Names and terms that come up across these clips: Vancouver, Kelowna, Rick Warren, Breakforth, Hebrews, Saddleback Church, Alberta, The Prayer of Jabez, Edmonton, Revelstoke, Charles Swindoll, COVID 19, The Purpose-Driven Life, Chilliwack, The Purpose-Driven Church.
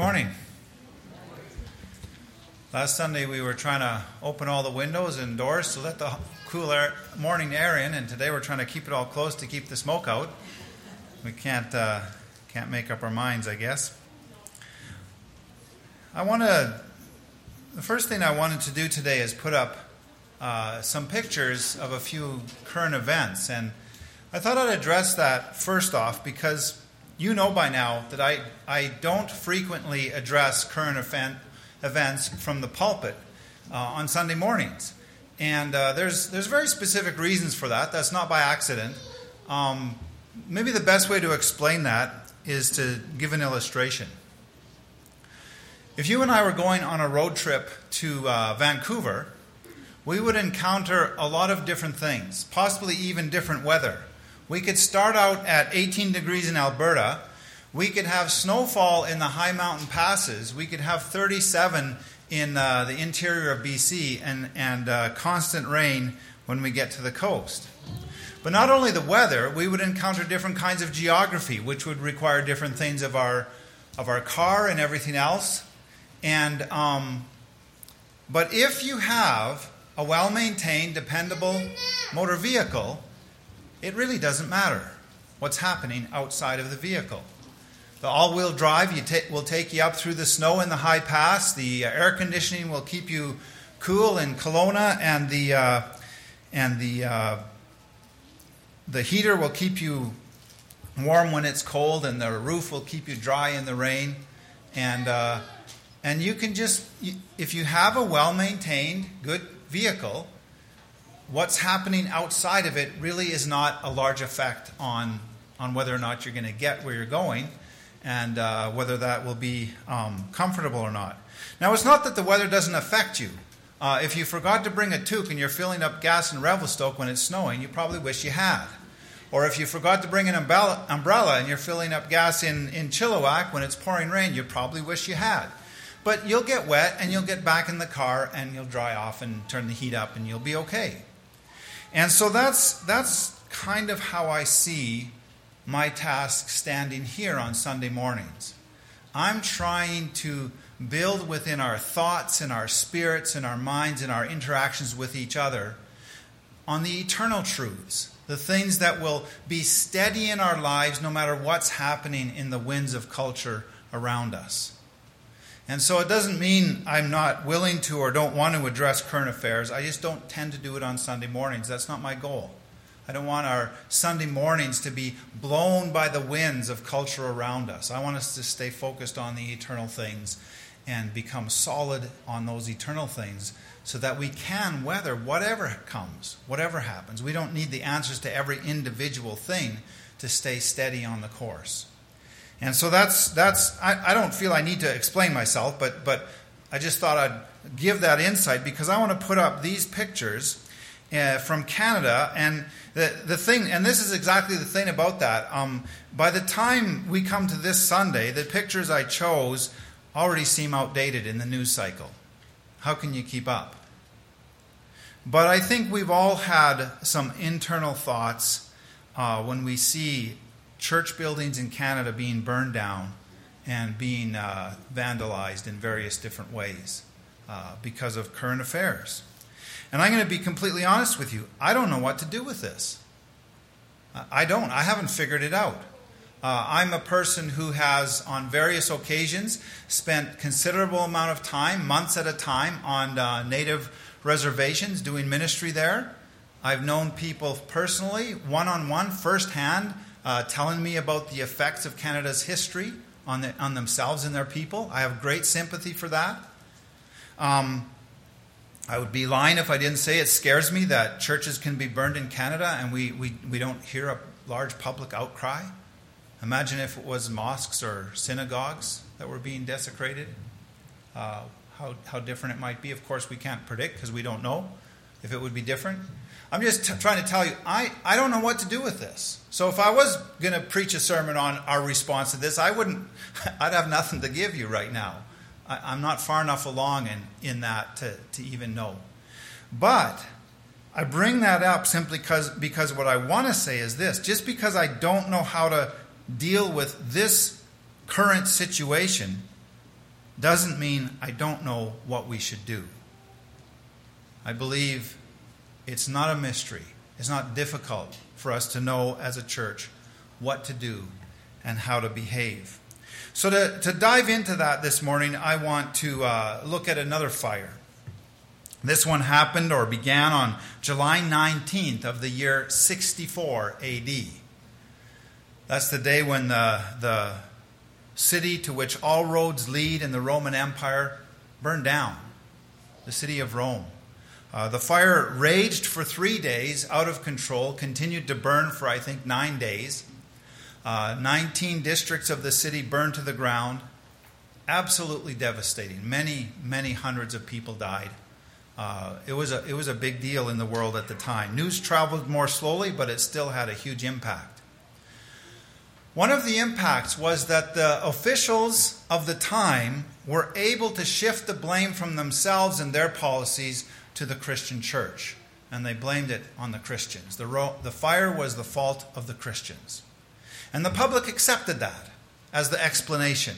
morning. Last Sunday we were trying to open all the windows and doors to let the cool air, morning air in, and today we're trying to keep it all closed to keep the smoke out. We can't make up our minds, I guess. The first thing I wanted to do today is put up some pictures of a few current events, and I thought I'd address that first off because you know by now that I don't frequently address current events from the pulpit on Sunday mornings. And there's very specific reasons for that. That's not by accident. Maybe the best way to explain that is to give an illustration. If you and I were going on a road trip to Vancouver, we would encounter a lot of different things, possibly even different weather. We could start out at 18 degrees in Alberta. We could have snowfall in the high mountain passes. We could have 37 in the interior of BC and constant rain when we get to the coast. But not only the weather, we would encounter different kinds of geography, which would require different things of our car and everything else. And but if you have a well-maintained, dependable motor vehicle, it really doesn't matter what's happening outside of the vehicle. The all-wheel drive will take you up through the snow in the high pass. The air conditioning will keep you cool in Kelowna, and the heater will keep you warm when it's cold, and the roof will keep you dry in the rain. And you can just, if you have a well-maintained, good vehicle, what's happening outside of it really is not a large effect on whether or not you're going to get where you're going, and whether that will be comfortable or not. Now, it's not that the weather doesn't affect you. If you forgot to bring a toque and you're filling up gas in Revelstoke when it's snowing, you probably wish you had. Or if you forgot to bring an umbrella and you're filling up gas in Chilliwack when it's pouring rain, you probably wish you had. But you'll get wet and you'll get back in the car and you'll dry off and turn the heat up and you'll be okay. And so that's kind of how I see my task standing here on Sunday mornings. I'm trying to build within our thoughts and our spirits and our minds and our interactions with each other on the eternal truths, the things that will be steady in our lives no matter what's happening in the winds of culture around us. And so it doesn't mean I'm not willing to or don't want to address current affairs. I just don't tend to do it on Sunday mornings. That's not my goal. I don't want our Sunday mornings to be blown by the winds of culture around us. I want us to stay focused on the eternal things and become solid on those eternal things so that we can weather whatever comes, whatever happens. We don't need the answers to every individual thing to stay steady on the course. And so I don't feel I need to explain myself, but I just thought I'd give that insight because I want to put up these pictures from Canada, and the thing, and this is exactly the thing about that. By the time we come to this Sunday, the pictures I chose already seem outdated in the news cycle. How can you keep up? But I think we've all had some internal thoughts when we see church buildings in Canada being burned down and being vandalized in various different ways because of current affairs. And I'm going to be completely honest with you. I don't know what to do with this. I don't. I haven't figured it out. I'm a person who has, on various occasions, spent considerable amount of time, months at a time, on native reservations doing ministry there. I've known people personally, one-on-one, firsthand, telling me about the effects of Canada's history on themselves and their people. I have great sympathy for that. I would be lying if I didn't say it scares me that churches can be burned in Canada and we don't hear a large public outcry. Imagine if it was mosques or synagogues that were being desecrated. How different it might be. Of course, we can't predict because we don't know if it would be different. I'm just trying to tell you, I don't know what to do with this. So if I was going to preach a sermon on our response to this, I'd have nothing to give you right now. I'm not far enough along in that to even know. But I bring that up simply because what I want to say is this. Just because I don't know how to deal with this current situation doesn't mean I don't know what we should do. I believe it's not a mystery. It's not difficult for us to know as a church what to do and how to behave. So to dive into that this morning, I want to look at another fire. This one happened or began on July 19th of the year 64 AD. That's the day when the city to which all roads lead in the Roman Empire burned down, the city of Rome. The fire raged for 3 days, out of control, continued to burn for, I think, 9 days. 19 districts of the city burned to the ground. Absolutely devastating. Many, many hundreds of people died. It was a big deal in the world at the time. News traveled more slowly, but it still had a huge impact. One of the impacts was that the officials of the time were able to shift the blame from themselves and their policies to the Christian church, and they blamed it on the Christians. The fire was the fault of the Christians. And the public accepted that as the explanation.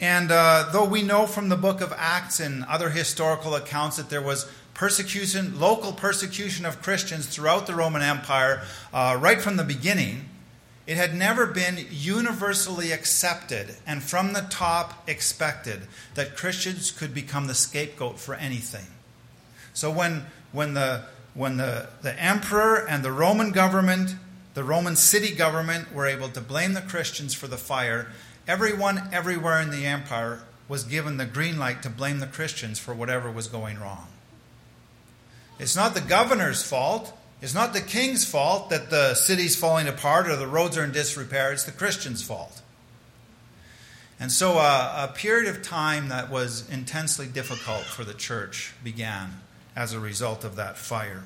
And though we know from the book of Acts and other historical accounts that there was persecution, local persecution of Christians throughout the Roman Empire right from the beginning, it had never been universally accepted and from the top expected that Christians could become the scapegoat for anything. So when the emperor and the Roman government, the Roman city government, were able to blame the Christians for the fire, everyone everywhere in the empire was given the green light to blame the Christians for whatever was going wrong. It's not the governor's fault. It's not the king's fault that the city's falling apart or the roads are in disrepair. It's the Christians' fault. And so a period of time that was intensely difficult for the church began as a result of that fire.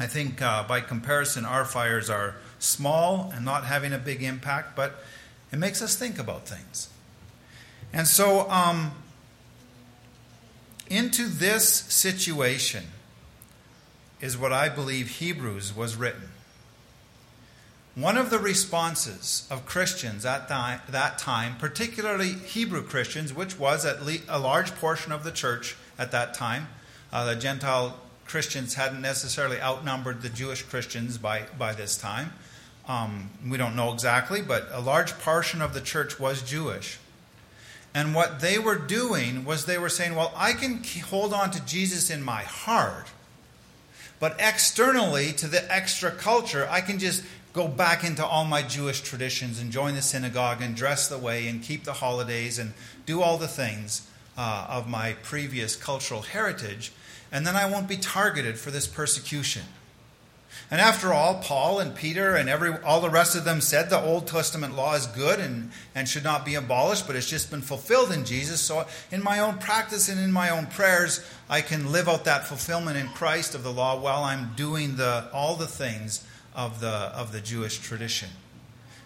I think by comparison, our fires are small and not having a big impact, but it makes us think about things. And so into this situation is what I believe Hebrews was written. One of the responses of Christians at that time, particularly Hebrew Christians, which was at least a large portion of the church at that time, the Gentile Christians hadn't necessarily outnumbered the Jewish Christians by this time. We don't know exactly, but a large portion of the church was Jewish. And what they were doing was they were saying, well, I can hold on to Jesus in my heart, but externally to the extra culture, I can just go back into all my Jewish traditions and join the synagogue and dress the way and keep the holidays and do all the things of my previous cultural heritage, and then I won't be targeted for this persecution. And after all, Paul and Peter and all the rest of them said the Old Testament law is good and should not be abolished, but it's just been fulfilled in Jesus. So in my own practice and in my own prayers, I can live out that fulfillment in Christ of the law while I'm doing all the things of the Jewish tradition.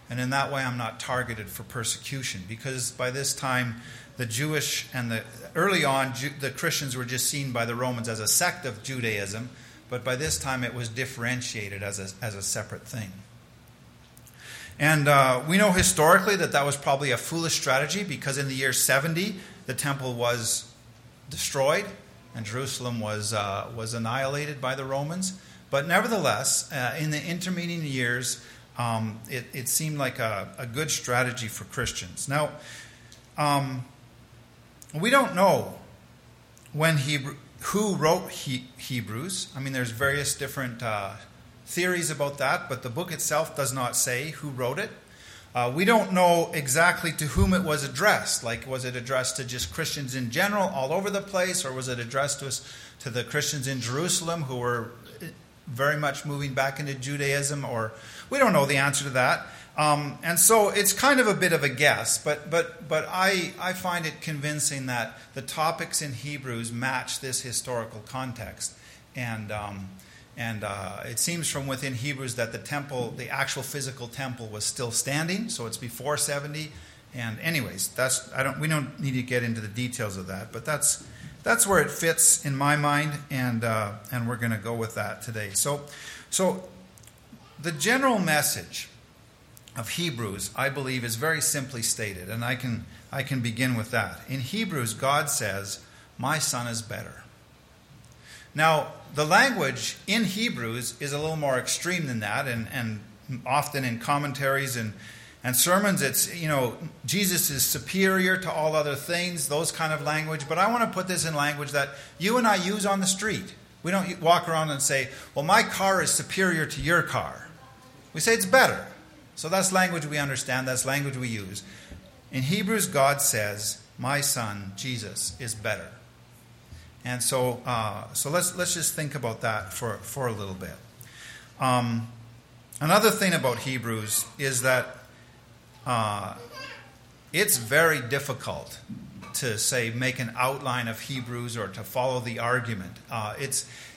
And in that way, I'm not targeted for persecution, because by this time, the Jewish and the Christians were just seen by the Romans as a sect of Judaism, but by this time it was differentiated as a separate thing. And we know historically that was probably a foolish strategy, because in the year 70, the temple was destroyed and Jerusalem was annihilated by the Romans. But nevertheless, in the intervening years, it seemed like a good strategy for Christians. Now, we don't know who wrote Hebrews. I mean, there's various different theories about that, but the book itself does not say who wrote it. We don't know exactly to whom it was addressed. Like, was it addressed to just Christians in general all over the place, or was it addressed to the Christians in Jerusalem who were very much moving back into Judaism? Or we don't know the answer to that. And so it's kind of a bit of a guess, but I find it convincing that the topics in Hebrews match this historical context, and it seems from within Hebrews that the temple, the actual physical temple, was still standing, so it's before 70. And anyways, we don't need to get into the details of that, but that's where it fits in my mind, and we're going to go with that today. So the general message of Hebrews, I believe, is very simply stated, and I can begin with that. In Hebrews, God says, "My son is better." Now, the language in Hebrews is a little more extreme than that, and often in commentaries and sermons, it's, you know, Jesus is superior to all other things, those kind of language. But I want to put this in language that you and I use on the street. We don't walk around and say, well, my car is superior to your car. We say it's better. So that's language we understand. That's language we use. In Hebrews, God says, my son, Jesus, is better. And so let's just think about that for a little bit. Another thing about Hebrews is that it's very difficult to, say, make an outline of Hebrews or to follow the argument.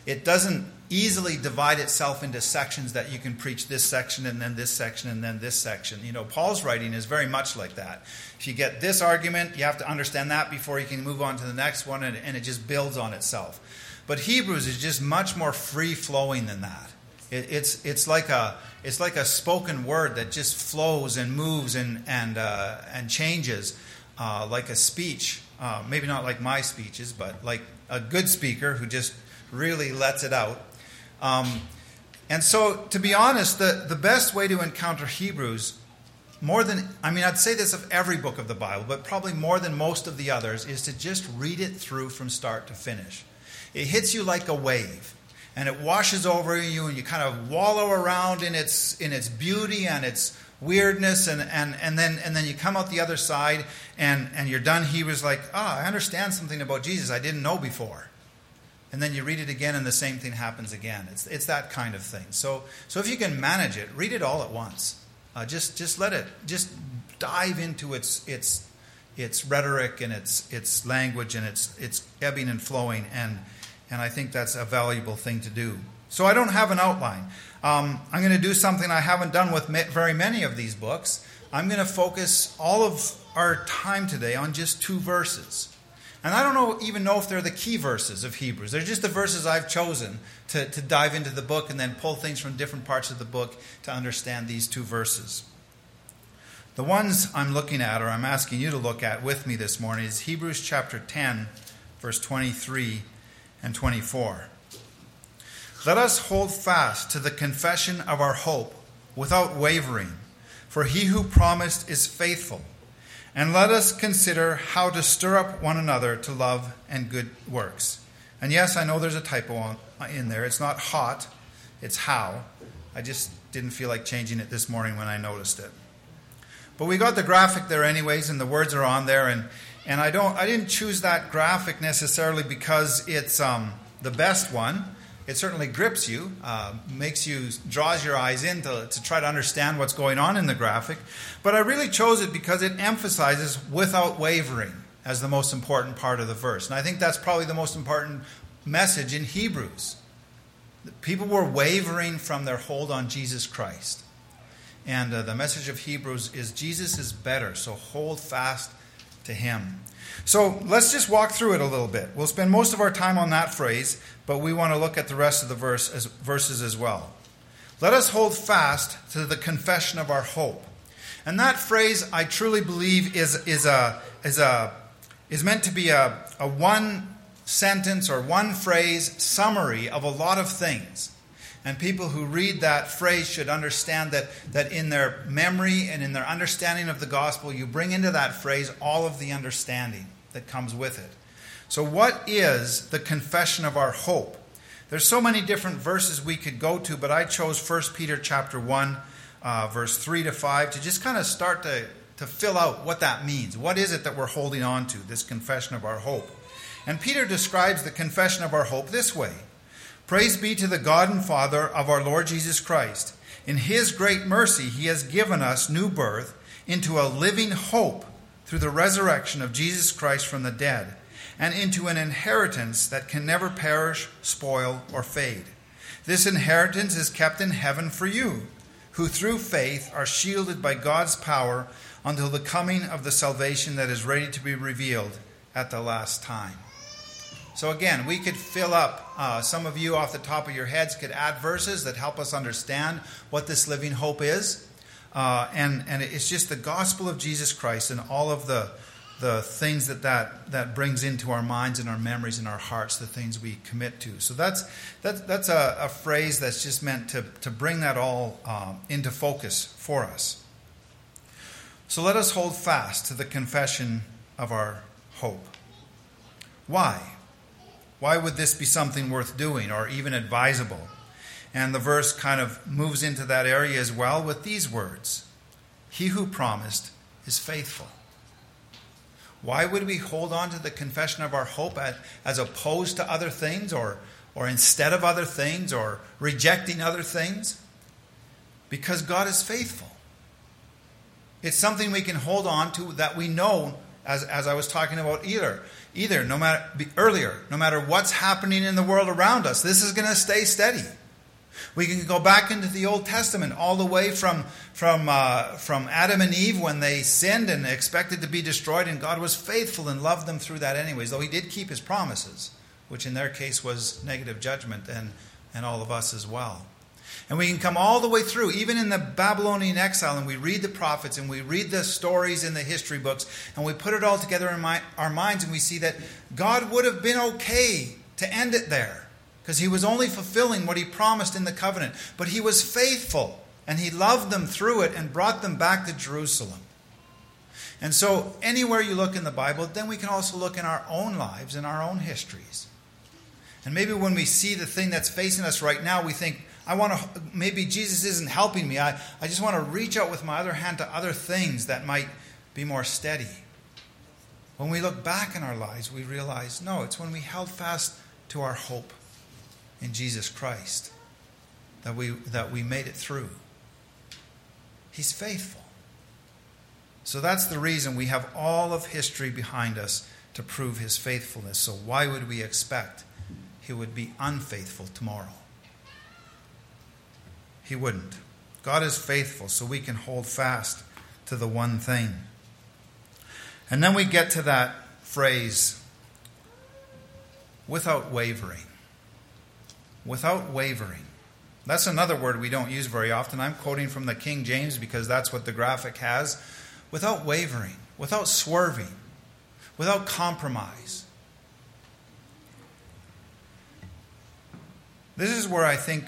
It doesn't easily divide itself into sections that you can preach this section and then this section and then this section. You know, Paul's writing is very much like that. If you get this argument, you have to understand that before you can move on to the next one, and it just builds on itself. But Hebrews is just much more free-flowing than that. It's like a spoken word that just flows and moves and changes, like a speech. Maybe not like my speeches, but like a good speaker who just really lets it out. And so, to be honest, the best way to encounter Hebrews, I'd say this of every book of the Bible, but probably more than most of the others, is to just read it through from start to finish. It hits you like a wave. And it washes over you, and you kind of wallow around in its beauty and its weirdness, and then you come out the other side, and you're done. Hebrews, like, I understand something about Jesus I didn't know before. And then you read it again, and the same thing happens again. It's that kind of thing. So if you can manage it, read it all at once. Just dive into its rhetoric and its language and its ebbing and flowing. And I think that's a valuable thing to do. So I don't have an outline. I'm going to do something I haven't done with very many of these books. I'm going to focus all of our time today on just two verses. And I don't even know if they're the key verses of Hebrews. They're just the verses I've chosen to dive into the book and then pull things from different parts of the book to understand these two verses. The ones I'm looking at, or I'm asking you to look at with me this morning, is Hebrews chapter 10, verse 23 and 24. Let us hold fast to the confession of our hope without wavering, for he who promised is faithful. And let us consider how to stir up one another to love and good works. And yes, I know there's a typo in there. It's not hot, it's how. I just didn't feel like changing it this morning when I noticed it. But we got the graphic there anyways, and the words are on there, and I didn't choose that graphic necessarily because it's the best one. It certainly grips you, draws your eyes in to try to understand what's going on in the graphic. But I really chose it because it emphasizes without wavering as the most important part of the verse. And I think that's probably the most important message in Hebrews. The people were wavering from their hold on Jesus Christ. And the message of Hebrews is Jesus is better, so hold fast to him. So let's just walk through it a little bit. We'll spend most of our time on that phrase, but we want to look at the rest of the verses as well. Let us hold fast to the confession of our hope. And that phrase, I truly believe, is meant to be a one sentence or one phrase summary of a lot of things. And people who read that phrase should understand that in their memory and in their understanding of the gospel, you bring into that phrase all of the understanding that comes with it. So what is the confession of our hope? There's so many different verses we could go to, but I chose 1 Peter chapter 1, verse 3-5, to just kind of start to fill out what that means. What is it that we're holding on to, this confession of our hope? And Peter describes the confession of our hope this way. Praise be to the God and Father of our Lord Jesus Christ. In his great mercy, he has given us new birth into a living hope through the resurrection of Jesus Christ from the dead, and into an inheritance that can never perish, spoil, or fade. This inheritance is kept in heaven for you, who through faith are shielded by God's power until the coming of the salvation that is ready to be revealed at the last time. So again, we could fill up, some of you off the top of your heads could add verses that help us understand what this living hope is. And it's just the gospel of Jesus Christ and all of the things that brings into our minds and our memories and our hearts, the things we commit to. So that's a phrase that's just meant to bring that all into focus for us. So let us hold fast to the confession of our hope. Why? Why would this be something worth doing or even advisable? And the verse kind of moves into that area as well with these words. He who promised is faithful. Why would we hold on to the confession of our hope as opposed to other things or instead of other things or rejecting other things? Because God is faithful. It's something we can hold on to that we know, as I was talking about no matter what's happening in the world around us, this is going to stay steady. We can go back into the Old Testament all the way from Adam and Eve when they sinned and expected to be destroyed, and God was faithful and loved them through that anyways, though he did keep his promises, which in their case was negative judgment and all of us as well. And we can come all the way through, even in the Babylonian exile, and we read the prophets and we read the stories in the history books, and we put it all together in our minds, and we see that God would have been okay to end it there, because he was only fulfilling what he promised in the covenant. But he was faithful, and he loved them through it and brought them back to Jerusalem. And so anywhere you look in the Bible, then we can also look in our own lives, in our own histories. And maybe when we see the thing that's facing us right now, we think, maybe Jesus isn't helping me. I just want to reach out with my other hand to other things that might be more steady. When we look back in our lives, we realize, no, it's when we held fast to our hope in Jesus Christ that we made it through. He's faithful. So that's the reason we have all of history behind us to prove his faithfulness. So why would we expect he would be unfaithful tomorrow? He wouldn't. God is faithful, so we can hold fast to the one thing. And then we get to that phrase, without wavering. Without wavering. That's another word we don't use very often. I'm quoting from the King James because that's what the graphic has. Without wavering, without swerving, without compromise. This is where I think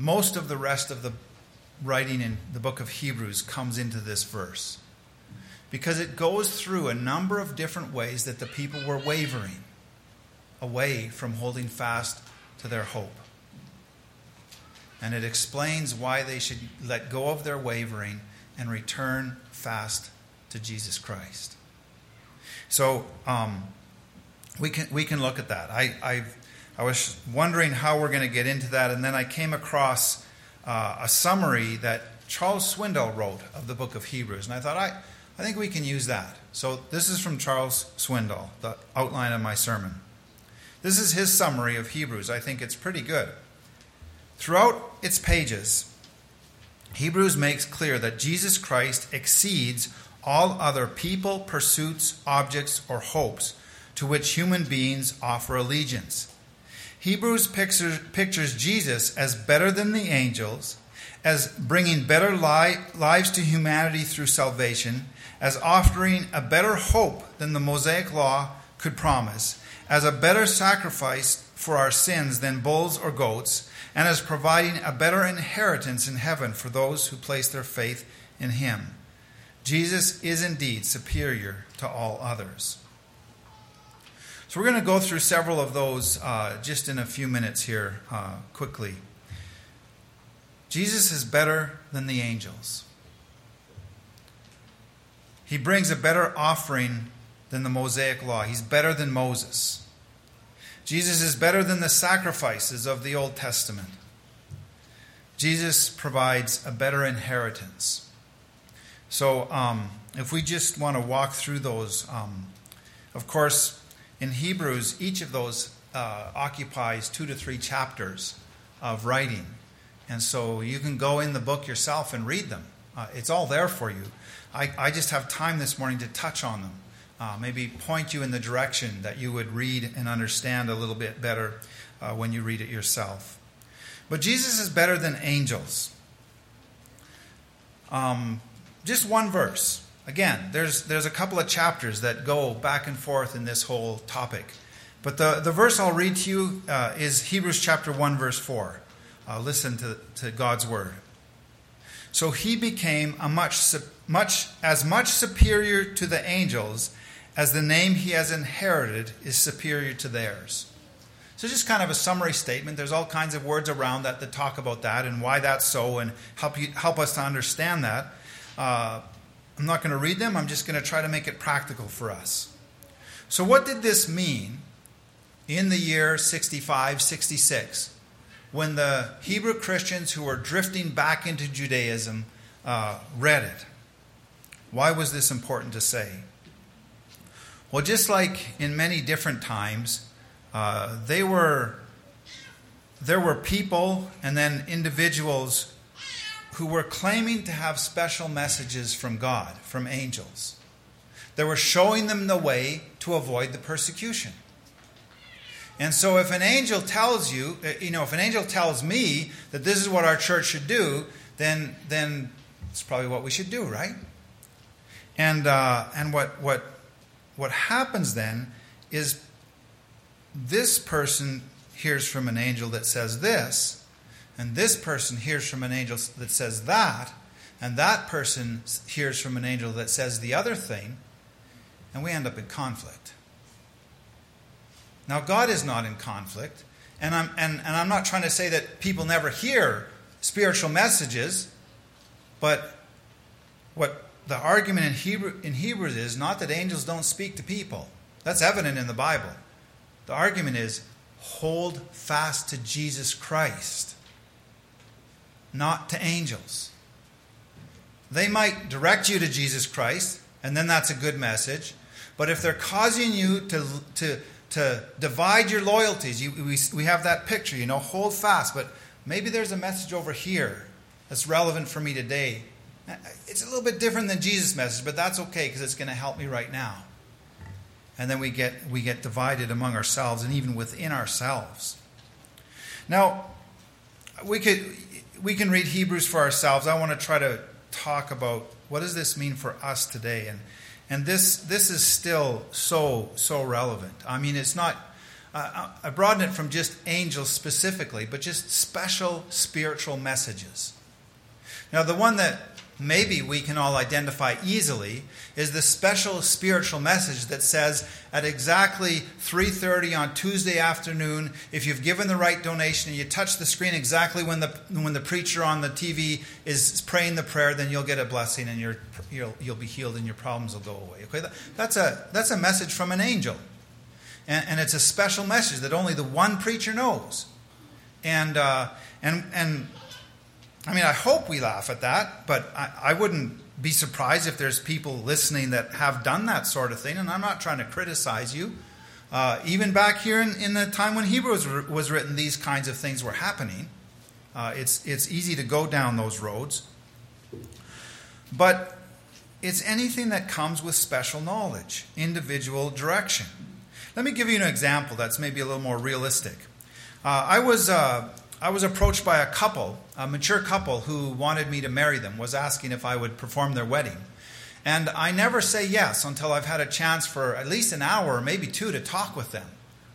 most of the rest of the writing in the book of Hebrews comes into this verse, because it goes through a number of different ways that the people were wavering away from holding fast to their hope. And it explains why they should let go of their wavering and return fast to Jesus Christ. So we can look at that. I was wondering how we're going to get into that, and then I came across a summary that Charles Swindoll wrote of the book of Hebrews, and I thought, I think we can use that. So this is from Charles Swindoll, the outline of my sermon. This is his summary of Hebrews. I think it's pretty good. Throughout its pages, Hebrews makes clear that Jesus Christ exceeds all other people, pursuits, objects, or hopes to which human beings offer allegiance. Hebrews pictures Jesus as better than the angels, as bringing better lives to humanity through salvation, as offering a better hope than the Mosaic law could promise, as a better sacrifice for our sins than bulls or goats, and as providing a better inheritance in heaven for those who place their faith in him. Jesus is indeed superior to all others. So we're going to go through several of those just in a few minutes here quickly. Jesus is better than the angels. He brings a better offering than the Mosaic law. He's better than Moses. Jesus is better than the sacrifices of the Old Testament. Jesus provides a better inheritance. So if we just want to walk through those, of course, in Hebrews, each of those occupies 2 to 3 chapters of writing. And so you can go in the book yourself and read them. It's all there for you. I just have time this morning to touch on them. Maybe point you in the direction that you would read and understand a little bit better when you read it yourself. But Jesus is better than angels. Just one verse. Again, there's a couple of chapters that go back and forth in this whole topic. But the verse I'll read to you is Hebrews chapter 1, verse 4. Listen to God's word. So he became as much superior to the angels as the name he has inherited is superior to theirs. So just kind of a summary statement. There's all kinds of words around that talk about that and why that's so and help us to understand that. I'm not going to read them. I'm just going to try to make it practical for us. So what did this mean in the year 65, 66, when the Hebrew Christians who were drifting back into Judaism read it? Why was this important to say? Well, just like in many different times, there were people and then individuals who were claiming to have special messages from God, from angels. They were showing them the way to avoid the persecution. And so if an angel tells you, if an angel tells me that this is what our church should do, then it's probably what we should do, right? And what happens then is this person hears from an angel that says this, and this person hears from an angel that says that, and that person hears from an angel that says the other thing, and we end up in conflict. Now, God is not in conflict, and I'm not trying to say that people never hear spiritual messages, but what the argument in Hebrews is not that angels don't speak to people. That's evident in the Bible. The argument is, hold fast to Jesus Christ, not to angels. They might direct you to Jesus Christ, and then that's a good message. But if they're causing you to divide your loyalties, we have that picture, hold fast. But maybe there's a message over here that's relevant for me today. It's a little bit different than Jesus' message, but that's okay because it's going to help me right now. And then we get divided among ourselves and even within ourselves. Now, we can read Hebrews for ourselves. I want to try to talk about what does this mean for us today, and this is still so relevant. I mean, it's not. I broaden it from just angels specifically, but just special spiritual messages. Now, the one that maybe we can all identify easily is the special spiritual message that says at exactly 3:30 on Tuesday afternoon, if you've given the right donation and you touch the screen exactly when the preacher on the TV is praying the prayer, then you'll get a blessing and you'll be healed and your problems will go away. Okay, that's a message from an angel, and it's a special message that only the one preacher knows, and. I mean, I hope we laugh at that, but I wouldn't be surprised if there's people listening that have done that sort of thing, and I'm not trying to criticize you. Even back here in the time when Hebrews was written, these kinds of things were happening. It's easy to go down those roads. But it's anything that comes with special knowledge, individual direction. Let me give you an example that's maybe a little more realistic. I was approached by a couple, a mature couple, who wanted me to marry them, was asking if I would perform their wedding. And I never say yes until I've had a chance for at least an hour, maybe two, to talk with them.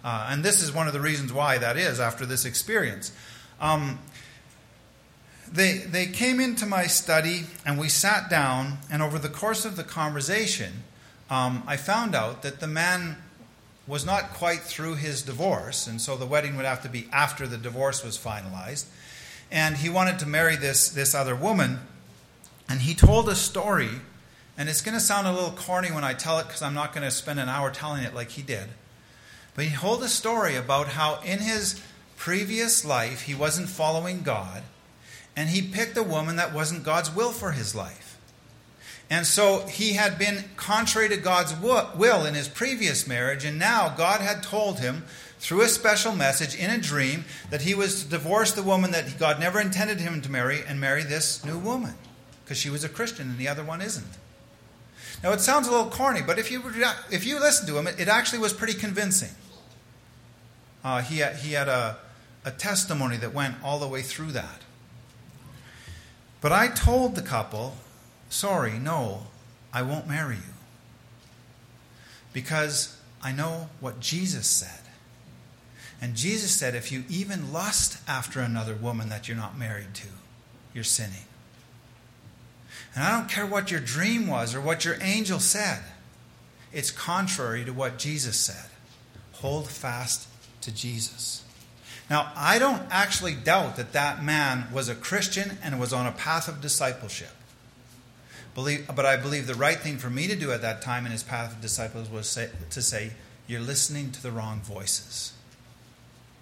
And this is one of the reasons why that is after this experience. They came into my study and we sat down, and over the course of the conversation, I found out that the man was not quite through his divorce, and so the wedding would have to be after the divorce was finalized. And he wanted to marry this other woman, and he told a story, and it's going to sound a little corny when I tell it because I'm not going to spend an hour telling it like he did. But he told a story about how in his previous life he wasn't following God, and he picked a woman that wasn't God's will for his life. And so he had been contrary to God's will in his previous marriage, and now God had told him through a special message in a dream that he was to divorce the woman that God never intended him to marry and marry this new woman because she was a Christian and the other one isn't. Now, it sounds a little corny, but if you listen to him, it actually was pretty convincing. He had a testimony that went all the way through that. But I told the couple, sorry, no, I won't marry you. Because I know what Jesus said. And Jesus said, if you even lust after another woman that you're not married to, you're sinning. And I don't care what your dream was or what your angel said. It's contrary to what Jesus said. Hold fast to Jesus. Now, I don't actually doubt that that man was a Christian and was on a path of discipleship. But I believe the right thing for me to do at that time in his path of disciples was to say, you're listening to the wrong voices.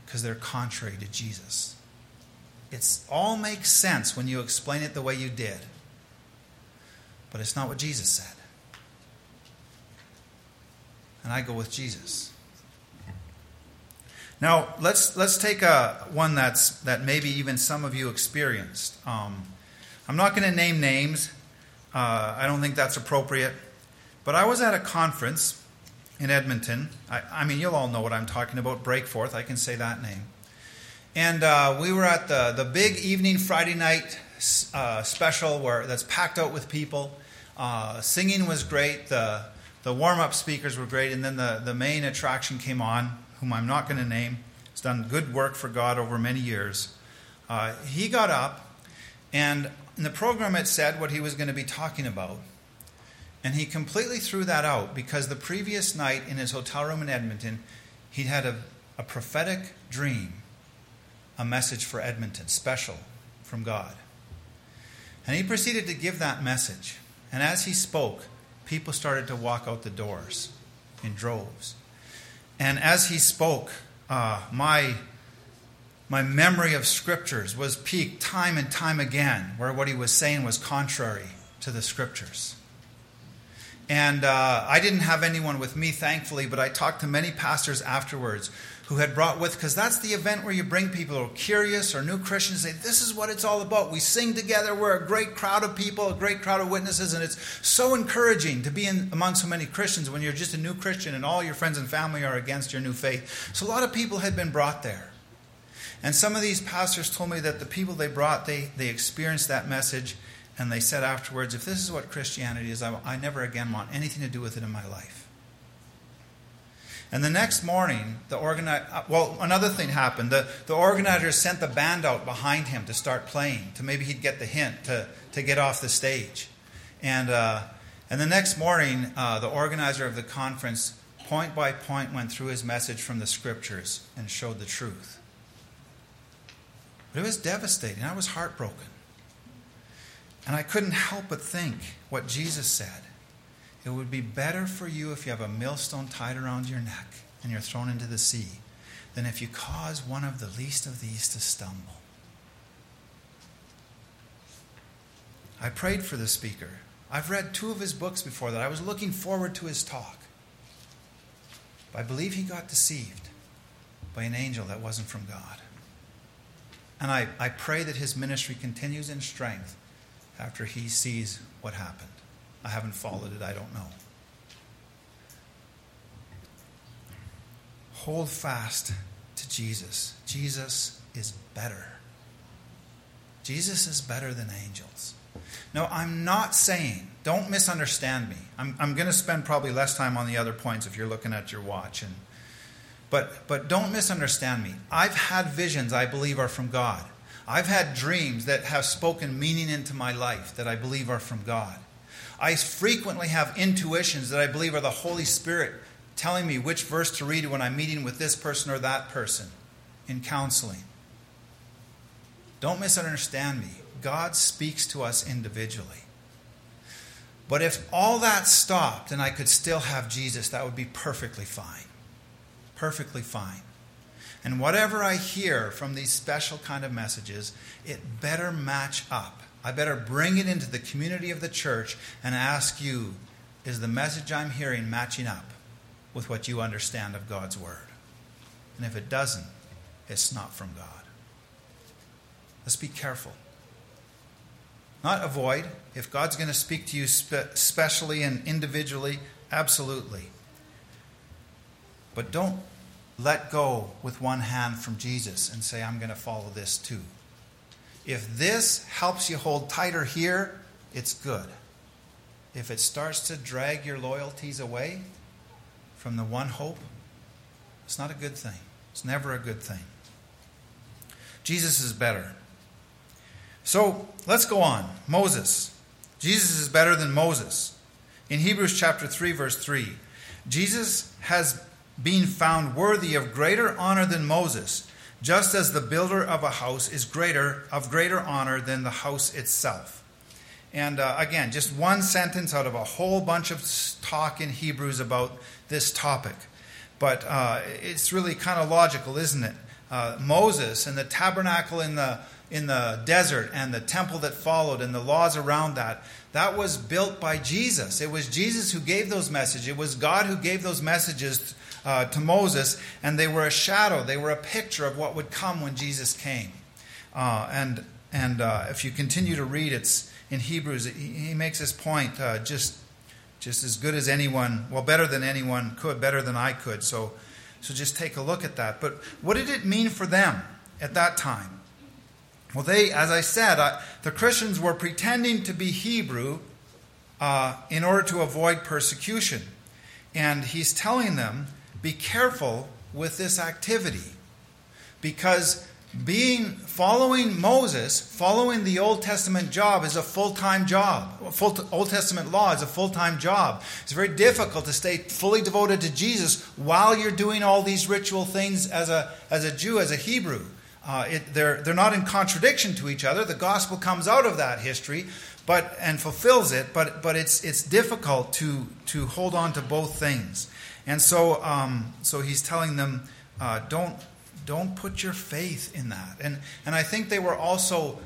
Because they're contrary to Jesus. It all makes sense when you explain it the way you did. But it's not what Jesus said. And I go with Jesus. Now, let's take one that maybe even some of you experienced. I'm not going to name names. I don't think that's appropriate. But I was at a conference in Edmonton. I mean, you'll all know what I'm talking about, Breakforth. I can say that name. And we were at the big evening Friday night special that's packed out with people. Singing was great. The warm-up speakers were great. And then the main attraction came on, whom I'm not going to name. He's done good work for God over many years. He got up, and in the program it said what he was going to be talking about. And he completely threw that out because the previous night in his hotel room in Edmonton, he had a prophetic dream, a message for Edmonton, special from God. And he proceeded to give that message. And as he spoke, people started to walk out the doors in droves. And as he spoke, my memory of scriptures was piqued time and time again, where what he was saying was contrary to the scriptures. And I didn't have anyone with me, thankfully, but I talked to many pastors afterwards who had brought with, because that's the event where you bring people who are curious or new Christians and say, this is what it's all about. We sing together. We're a great crowd of people, a great crowd of witnesses. And it's so encouraging to be among so many Christians when you're just a new Christian and all your friends and family are against your new faith. So a lot of people had been brought there. And some of these pastors told me that the people they brought, they experienced that message. And they said afterwards, if this is what Christianity is, I never again want anything to do with it in my life. And the next morning, another thing happened. The organizers sent the band out behind him to start playing, to maybe he'd get the hint to get off the stage. And the next morning, the organizer of the conference, point by point, went through his message from the scriptures and showed the truth. But it was devastating. I was heartbroken. And I couldn't help but think what Jesus said. It would be better for you if you have a millstone tied around your neck and you're thrown into the sea than if you cause one of the least of these to stumble. I prayed for the speaker. I've read 2 of his books before that. I was looking forward to his talk. But I believe he got deceived by an angel that wasn't from God. And I pray that his ministry continues in strength after he sees what happened. I haven't followed it. I don't know. Hold fast to Jesus. Jesus is better. Jesus is better than angels. No, I'm not saying, don't misunderstand me. I'm going to spend probably less time on the other points if you're looking at your watch. But don't misunderstand me. I've had visions I believe are from God. I've had dreams that have spoken meaning into my life that I believe are from God. I frequently have intuitions that I believe are the Holy Spirit telling me which verse to read when I'm meeting with this person or that person in counseling. Don't misunderstand me. God speaks to us individually. But if all that stopped and I could still have Jesus, that would be perfectly fine. Perfectly fine. And whatever I hear from these special kind of messages, it better match up. I better bring it into the community of the church and ask you, is the message I'm hearing matching up with what you understand of God's word? And if it doesn't, it's not from God. Let's be careful. Not avoid. If God's going to speak to you specially and individually, absolutely. But don't let go with one hand from Jesus and say, I'm going to follow this too. If this helps you hold tighter here, it's good. If it starts to drag your loyalties away from the one hope, it's not a good thing. It's never a good thing. Jesus is better. So let's go on. Moses. Jesus is better than Moses. In Hebrews chapter 3, verse 3, Jesus has been found worthy of greater honor than Moses, just as the builder of a house is of greater honor than the house itself. And again, just one sentence out of a whole bunch of talk in Hebrews about this topic. But it's really kind of logical, isn't it? Moses and the tabernacle in the desert and the temple that followed and the laws around that, that was built by Jesus. It was Jesus who gave those messages. It was God who gave those messages to Moses, and they were a shadow. They were a picture of what would come when Jesus came. And if you continue to read, it's in Hebrews. He makes this point just as good as anyone, well, better than anyone could, better than I could. So just take a look at that. But what did it mean for them at that time? Well, they, as I said, the Christians were pretending to be Hebrew in order to avoid persecution. And he's telling them, be careful with this activity, because following Moses, following the Old Testament job is a full-time job. Old Testament law is a full-time job. It's very difficult to stay fully devoted to Jesus while you're doing all these ritual things as a Jew, as a Hebrew. They're not in contradiction to each other. The gospel comes out of that history, and fulfills it. But it's difficult to hold on to both things. And so he's telling them, don't put your faith in that. And I think they were also,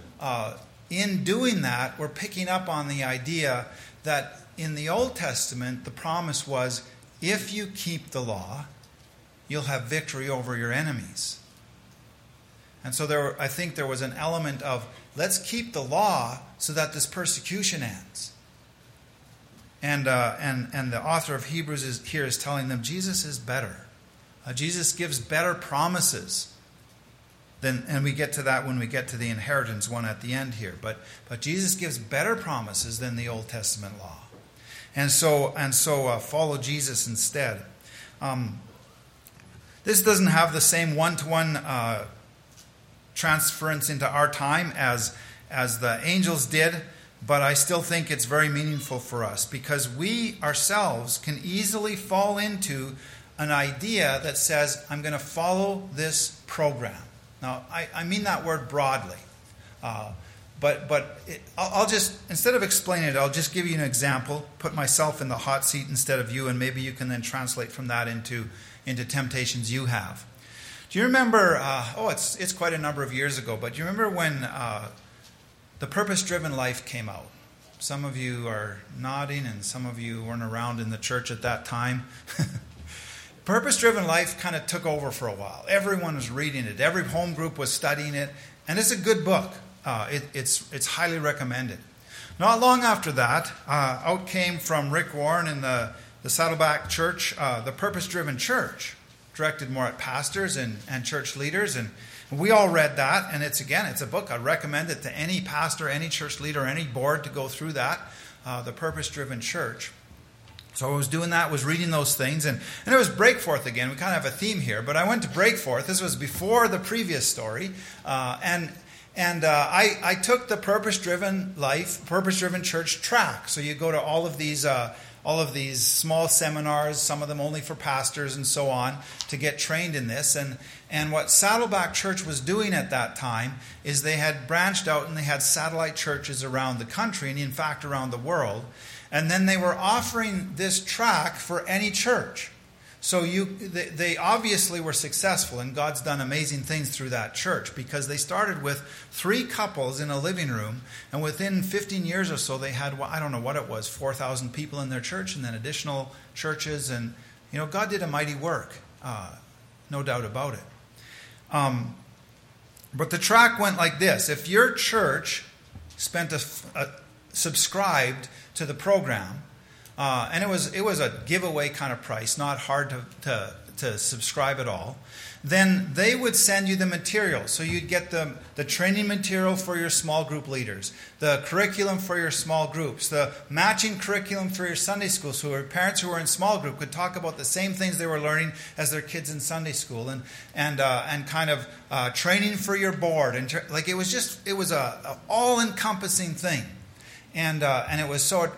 in doing that, were picking up on the idea that in the Old Testament, the promise was, if you keep the law, you'll have victory over your enemies. And so I think there was an element of, let's keep the law so that this persecution ends. And the author of Hebrews is telling them, Jesus is better. Jesus gives better promises and we get to that when we get to the inheritance one at the end here. But Jesus gives better promises than the Old Testament law, and so follow Jesus instead. This doesn't have the same one-to-one transference into our time as the angels did, but I still think it's very meaningful for us, because we ourselves can easily fall into an idea that says, I'm going to follow this program. Now, I mean that word broadly. I'll just, instead of explaining it, I'll just give you an example, put myself in the hot seat instead of you, and maybe you can then translate from that into temptations you have. Do you remember, it's quite a number of years ago, but do you remember when The Purpose-Driven Life came out? Some of you are nodding, and some of you weren't around in the church at that time. Purpose-Driven Life kind of took over for a while. Everyone was reading it. Every home group was studying it. And it's a good book. It's highly recommended. Not long after that, out came from Rick Warren in the Saddleback Church, The Purpose-Driven Church, directed more at pastors and church leaders. And we all read that. And it's a book. I recommend it to any pastor, any church leader, any board to go through that, The Purpose-Driven Church. So I was doing that, was reading those things, and it was Breakforth again. We kind of have a theme here, but I went to Breakforth. This was before the previous story, I took the Purpose-Driven Church track. So you go to all of these small seminars, some of them only for pastors and so on, to get trained in this. And what Saddleback Church was doing at that time is they had branched out and they had satellite churches around the country and in fact around the world. And then they were offering this track for any church. So they obviously were successful, and God's done amazing things through that church, because they started with 3 couples in a living room, and within 15 years or so they had, 4,000 people in their church, and then additional churches, and God did a mighty work, no doubt about it. But the track went like this. If your church subscribed to the program, and it was a giveaway kind of price, not hard to to subscribe at all, then they would send you the material. So you'd get the training material for your small group leaders, the curriculum for your small groups, the matching curriculum for your Sunday school. So parents who were in small group could talk about the same things they were learning as their kids in Sunday school, and kind of training for your board, and it was a all-encompassing thing. And it was so,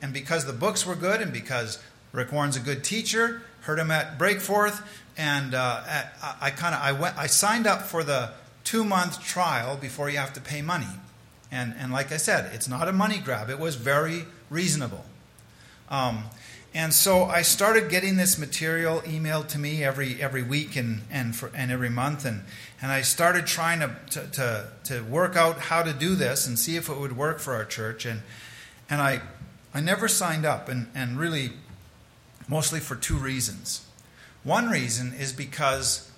and because the books were good, and because Rick Warren's a good teacher, heard him at Breakforth, and I signed up for the 2-month trial before you have to pay money, and like I said, it's not a money grab. It was very reasonable, and so I started getting this material emailed to me every week and every month, and I started trying to work out how to do this and see if it would work for our church, and I never signed up, and really. Mostly for two reasons. One reason is because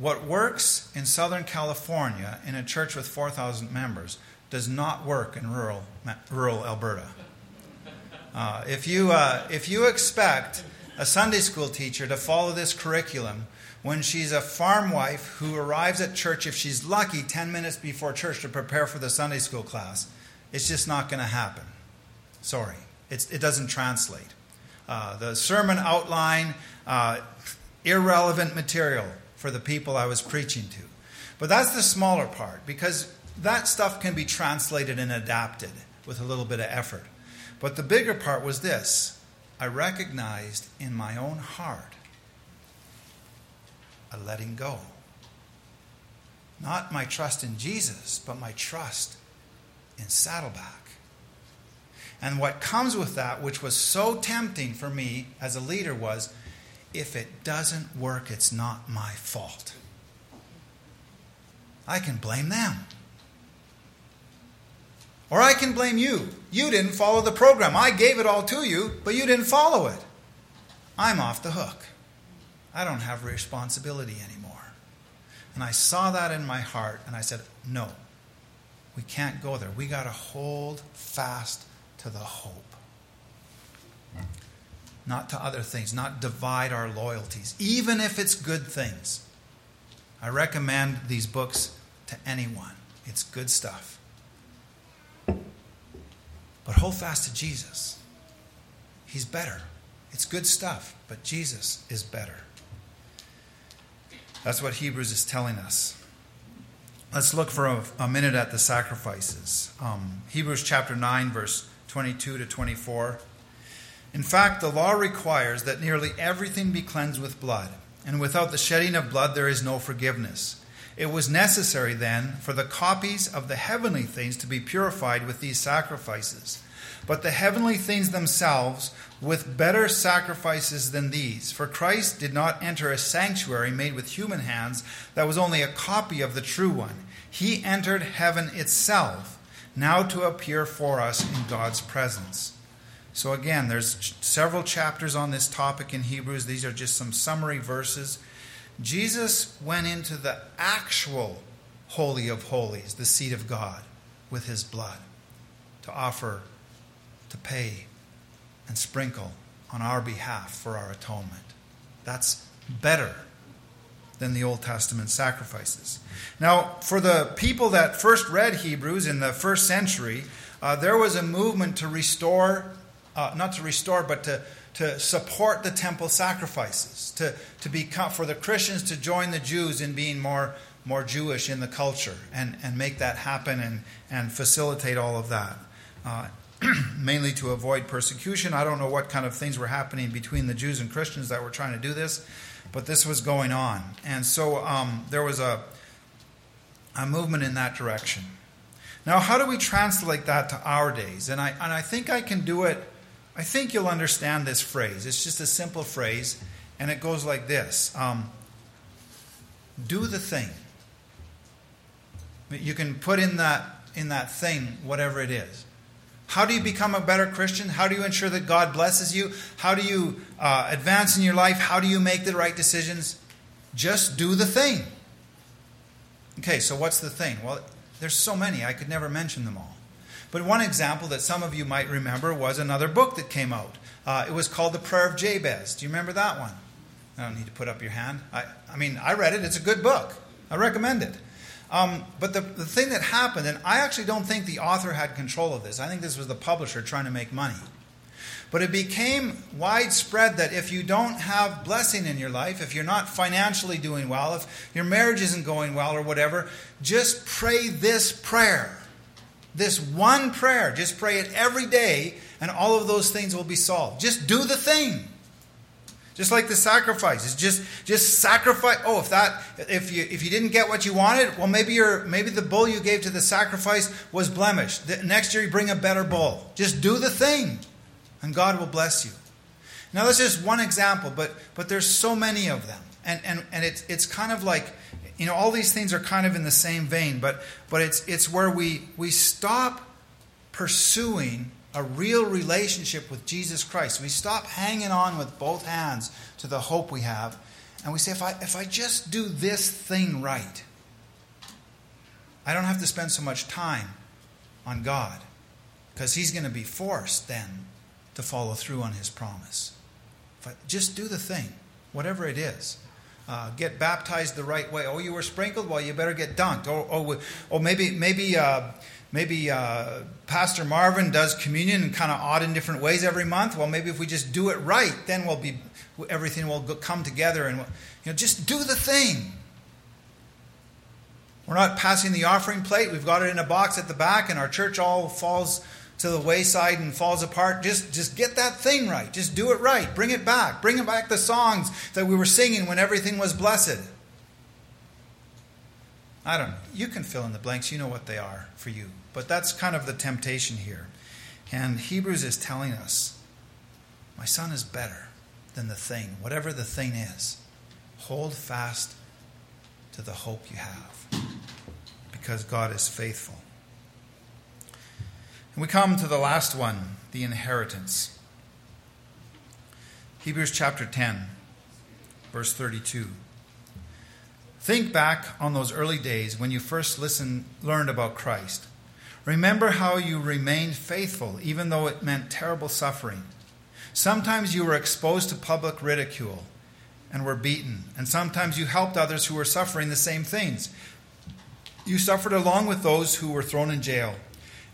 what works in Southern California in a church with 4,000 members does not work in rural Alberta. If you expect a Sunday school teacher to follow this curriculum when she's a farm wife who arrives at church, if she's lucky, 10 minutes before church to prepare for the Sunday school class, it's just not going to happen. Sorry, it doesn't translate. The sermon outline, irrelevant material for the people I was preaching to. But that's the smaller part, because that stuff can be translated and adapted with a little bit of effort. But the bigger part was this. I recognized in my own heart a letting go. Not my trust in Jesus, but my trust in Saddleback. And what comes with that, which was so tempting for me as a leader, was, if it doesn't work, it's not my fault. I can blame them. Or I can blame you. You didn't follow the program. I gave it all to you, but you didn't follow it. I'm off the hook. I don't have responsibility anymore. And I saw that in my heart, and I said, no, we can't go there. We got to hold fast to the hope, not to other things, not divide our loyalties, even if it's good things. I recommend these books to anyone. It's good stuff. But hold fast to Jesus. He's better. It's good stuff, but Jesus is better. That's what Hebrews is telling us. Let's look for a minute at the sacrifices. Hebrews chapter 9, verse 22 to 24. In fact, the law requires that nearly everything be cleansed with blood, and without the shedding of blood there is no forgiveness. It was necessary, then, for the copies of the heavenly things to be purified with these sacrifices, but the heavenly things themselves with better sacrifices than these. For Christ did not enter a sanctuary made with human hands that was only a copy of the true one. He entered heaven itself, now to appear for us in God's presence. So again, there's several chapters on this topic in Hebrews. These are just some summary verses. Jesus went into the actual Holy of Holies, the seat of God, with his blood to offer, to pay, and sprinkle on our behalf for our atonement. That's better than the Old Testament sacrifices. Now, for the people that first read Hebrews in the first century, there was a movement to not to restore, but to support the temple sacrifices, to become, for the Christians to join the Jews in being more Jewish in the culture, and make that happen and facilitate all of that. Mainly to avoid persecution. I don't know what kind of things were happening between the Jews and Christians that were trying to do this, but this was going on. And so there was a movement in that direction. Now, how do we translate that to our days? And I think I can do it. I think you'll understand this phrase. It's just a simple phrase, and it goes like this. Do the thing. You can put in that thing whatever it is. How do you become a better Christian? How do you ensure that God blesses you? How do you advance in your life? How do you make the right decisions? Just do the thing. Okay, so what's the thing? Well, there's so many, I could never mention them all. But one example that some of you might remember was another book that came out. It was called The Prayer of Jabez. Do you remember that one? I don't need to put up your hand. I mean, I read it. It's a good book. I recommend it. But the thing that happened, and I actually don't think the author had control of this. I think this was the publisher trying to make money. But it became widespread that if you don't have blessing in your life, if you're not financially doing well, if your marriage isn't going well or whatever, just pray this prayer. This one prayer. Just pray it every day and all of those things will be solved. Just do the thing. Just like the sacrifices, just sacrifice. Oh, if you didn't get what you wanted, well, maybe the bull you gave to the sacrifice was blemished. Next year, you bring a better bull. Just do the thing, and God will bless you. Now, that's just one example, but there's so many of them, and it's kind of like, you know, all these things are kind of in the same vein, but it's where we stop pursuing a real relationship with Jesus Christ. We stop hanging on with both hands to the hope we have. And we say, if I just do this thing right, I don't have to spend so much time on God. Because he's going to be forced then to follow through on his promise. If I just do the thing, whatever it is. Get baptized the right way. Oh, you were sprinkled? Well, you better get dunked. Maybe Pastor Marvin does communion in kind of odd and different ways every month. Well, maybe if we just do it right, then everything will come together. And just do the thing. We're not passing the offering plate. We've got it in a box at the back, and our church all falls to the wayside and falls apart. Just get that thing right. Just do it right. Bring it back. Bring back the songs that we were singing when everything was blessed. I don't know. You can fill in the blanks. You know what they are for you. But that's kind of the temptation here. And Hebrews is telling us, my son is better than the thing. Whatever the thing is, hold fast to the hope you have. Because God is faithful. And we come to the last one, the inheritance. Hebrews chapter 10, verse 32. Think back on those early days when you first learned about Christ. Remember how you remained faithful, even though it meant terrible suffering. Sometimes you were exposed to public ridicule and were beaten, and sometimes you helped others who were suffering the same things. You suffered along with those who were thrown in jail,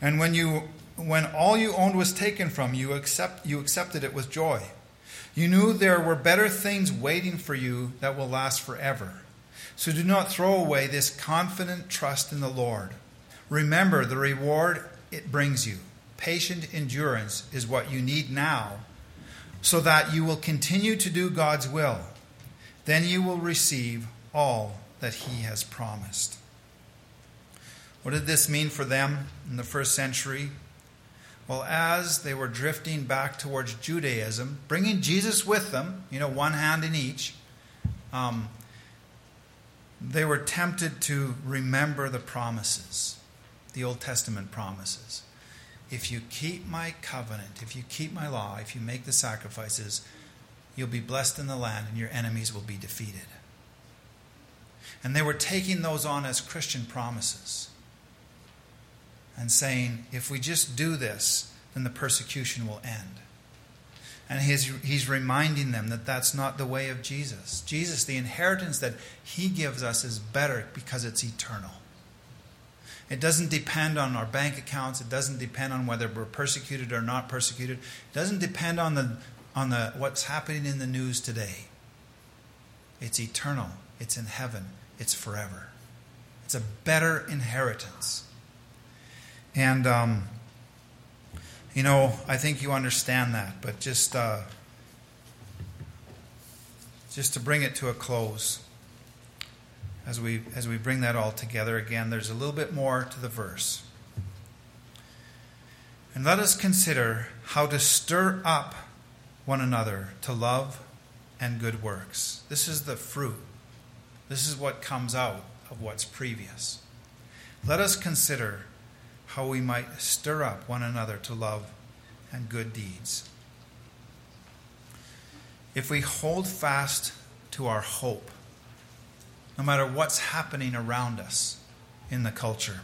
and when all you owned was taken from you, you accepted it with joy. You knew there were better things waiting for you that will last forever. So do not throw away this confident trust in the Lord. Remember the reward it brings you. Patient endurance is what you need now, so that you will continue to do God's will. Then you will receive all that he has promised. What did this mean for them in the first century? Well, as they were drifting back towards Judaism, bringing Jesus with them, one hand in each, they were tempted to remember the promises, the Old Testament promises. If you keep my covenant, if you keep my law, if you make the sacrifices, you'll be blessed in the land and your enemies will be defeated. And they were taking those on as Christian promises and saying, if we just do this, then the persecution will end. And he's reminding them that that's not the way of Jesus. Jesus, the inheritance that he gives us is better because it's eternal. It doesn't depend on our bank accounts. It doesn't depend on whether we're persecuted or not persecuted. It doesn't depend on the what's happening in the news today. It's eternal. It's in heaven. It's forever. It's a better inheritance. And I think you understand that, but just to bring it to a close, as we bring that all together again, there's a little bit more to the verse. And let us consider how to stir up one another to love and good works. This is the fruit. This is what comes out of what's previous. Let us consider how we might stir up one another to love and good deeds. If we hold fast to our hope, no matter what's happening around us in the culture,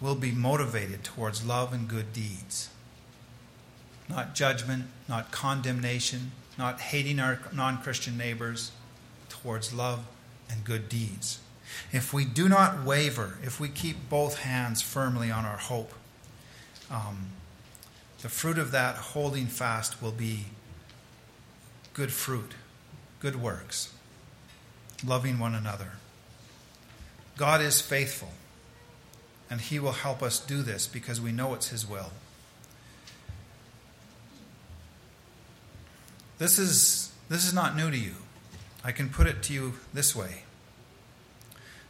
we'll be motivated towards love and good deeds. Not judgment, not condemnation, not hating our non-Christian neighbors, towards love and good deeds. If we do not waver, if we keep both hands firmly on our hope, the fruit of that holding fast will be good fruit, good works, loving one another. God is faithful, and he will help us do this because we know it's his will. This is not new to you. I can put it to you this way.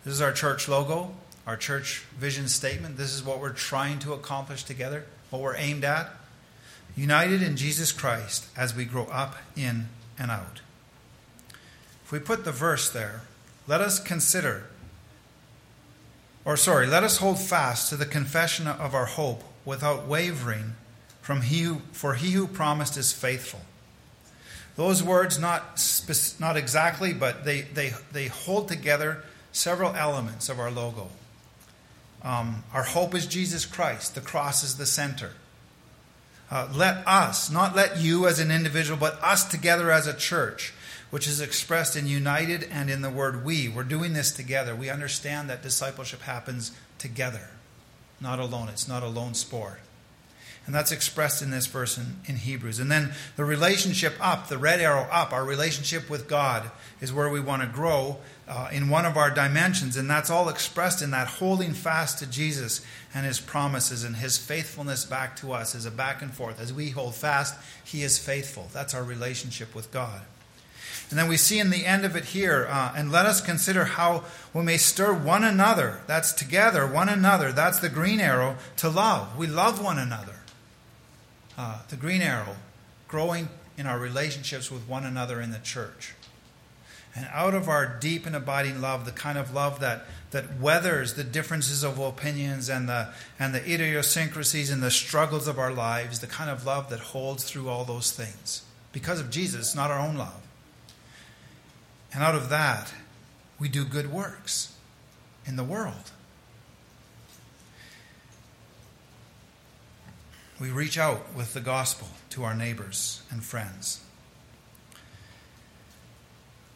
This is our church logo, our church vision statement. This is what we're trying to accomplish together, what we're aimed at. United in Jesus Christ as we grow up, in, and out. If we put the verse there, let us hold fast to the confession of our hope without wavering, for he who promised is faithful. Those words, not exactly, but they hold together several elements of our logo. Our hope is Jesus Christ. The cross is the center. Let us, not let you as an individual, but us together as a church, which is expressed in united and in the word we. We're doing this together. We understand that discipleship happens together, not alone. It's not a lone sport. And that's expressed in this verse in Hebrews. And then the relationship up, the red arrow up, our relationship with God is where we want to grow in one of our dimensions. And that's all expressed in that holding fast to Jesus and his promises and his faithfulness back to us as a back and forth. As we hold fast, he is faithful. That's our relationship with God. And then we see in the end of it here, and let us consider how we may stir one another, that's together, one another, that's the green arrow, to love. We love one another. The green arrow, growing in our relationships with one another in the church. And out of our deep and abiding love, the kind of love that weathers the differences of opinions and the idiosyncrasies and the struggles of our lives, the kind of love that holds through all those things. Because of Jesus, not our own love. And out of that, we do good works in the world. We reach out with the gospel to our neighbors and friends.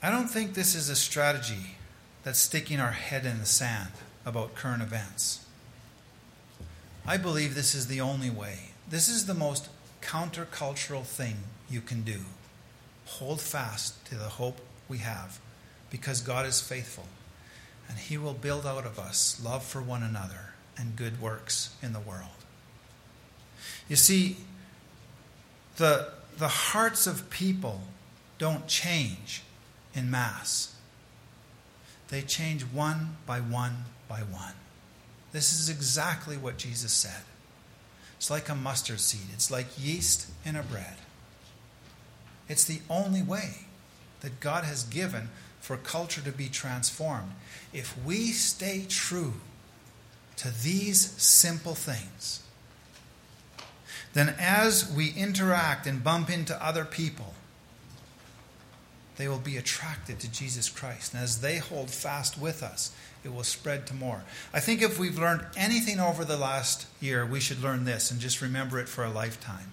I don't think this is a strategy that's sticking our head in the sand about current events. I believe this is the only way. This is the most countercultural thing you can do. Hold fast to the hope we have because God is faithful and he will build out of us love for one another and good works in the world. You see, the hearts of people don't change in mass. They change one by one by one. This is exactly what Jesus said. It's like a mustard seed. It's like yeast in a bread. It's the only way that God has given for culture to be transformed. If we stay true to these simple things, then as we interact and bump into other people, they will be attracted to Jesus Christ. And as they hold fast with us, it will spread to more. I think if we've learned anything over the last year, we should learn this and just remember it for a lifetime.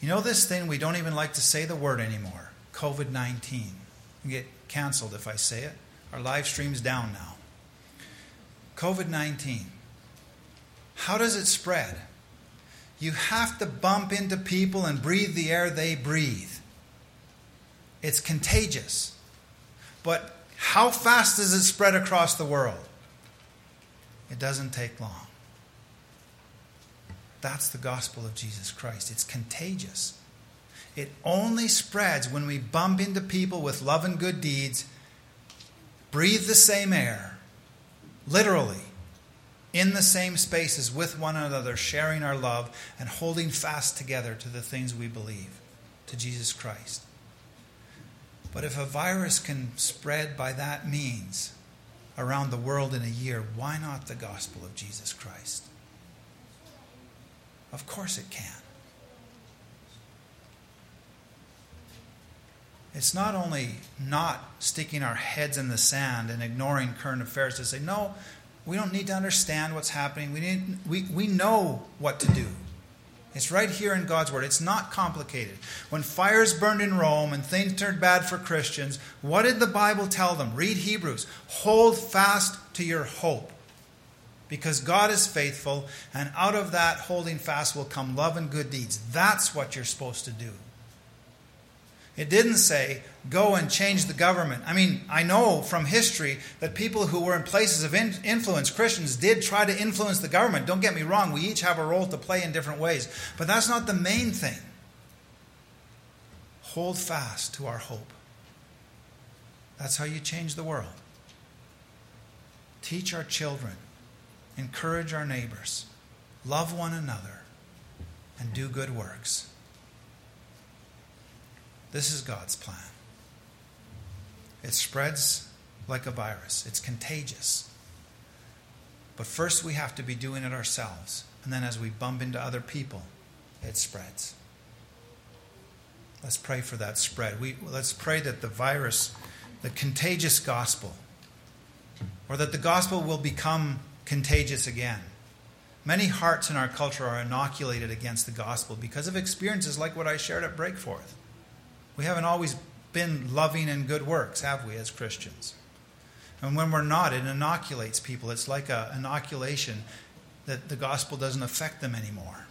You know this thing, we don't even like to say the word anymore, COVID 19. You get canceled if I say it. Our live stream's down now. COVID 19. How does it spread? You have to bump into people and breathe the air they breathe. It's contagious. But how fast does it spread across the world? It doesn't take long. That's the gospel of Jesus Christ. It's contagious. It only spreads when we bump into people with love and good deeds, breathe the same air, literally, in the same spaces with one another, sharing our love and holding fast together to the things we believe, to Jesus Christ. But if a virus can spread by that means around the world in a year, why not the gospel of Jesus Christ? Of course it can. It's not only not sticking our heads in the sand and ignoring current affairs to say, no, we don't need to understand what's happening. We know what to do. It's right here in God's Word. It's not complicated. When fires burned in Rome and things turned bad for Christians, what did the Bible tell them? Read Hebrews. Hold fast to your hope, because God is faithful, and out of that holding fast will come love and good deeds. That's what you're supposed to do. It didn't say, go and change the government. I mean, I know from history that people who were in places of influence, Christians, did try to influence the government. Don't get me wrong, we each have a role to play in different ways. But that's not the main thing. Hold fast to our hope. That's how you change the world. Teach our children. Encourage our neighbors, love one another, and do good works. This is God's plan. It spreads like a virus. It's contagious. But first we have to be doing it ourselves. And then as we bump into other people, it spreads. Let's pray for that spread. Let's pray that the virus, the contagious gospel, or that the gospel will become contagious again. Many hearts in our culture are inoculated against the gospel because of experiences like what I shared at Breakforth. We haven't always been loving in good works, have we, as Christians? And when we're not, it inoculates people. It's like an inoculation that the gospel doesn't affect them anymore.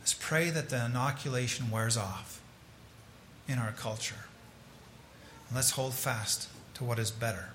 Let's pray that the inoculation wears off in our culture. And let's hold fast to what is better.